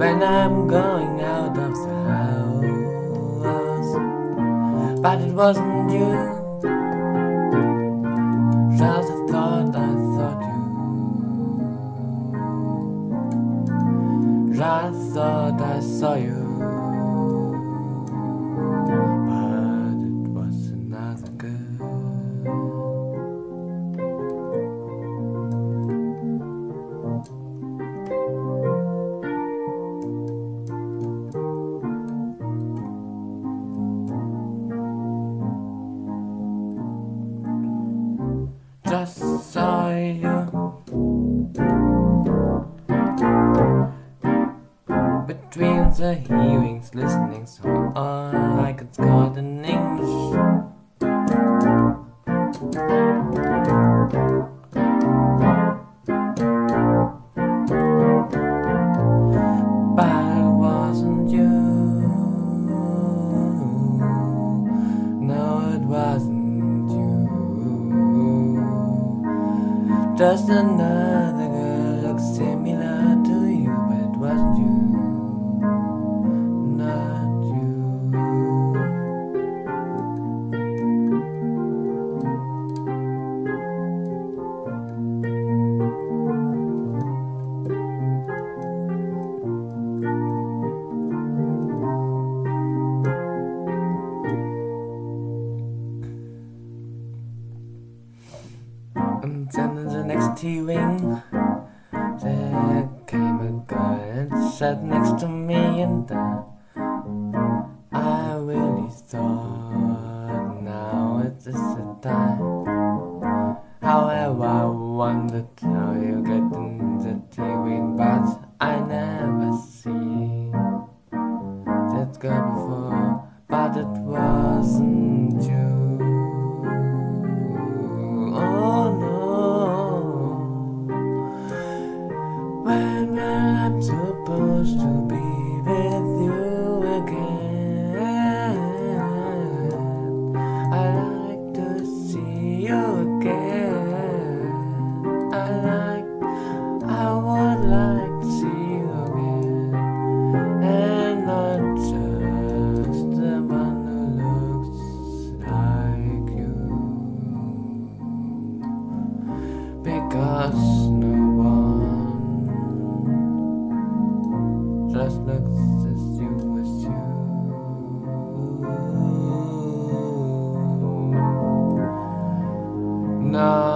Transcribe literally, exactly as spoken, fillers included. when I'm going out of the house. But it wasn't you, just a thought I thought you, just thought I saw you. Just saw you between the hearings, listening so on, like it's called in English. But it wasn't you. No, it wasn't. Just another girl looks similar to you, but it wasn't you, not you. And then in the next hearing, there came a guy and sat next to me, and then I really thought, now it is the time. However, I wondered how you get in the hearing, but I never see that girl before. But it wasn't you. I'm supposed to be with you again. I like to see you again. I like, I would like to see you again, and not just the one who looks like you, because no one just looks as you, as you. No.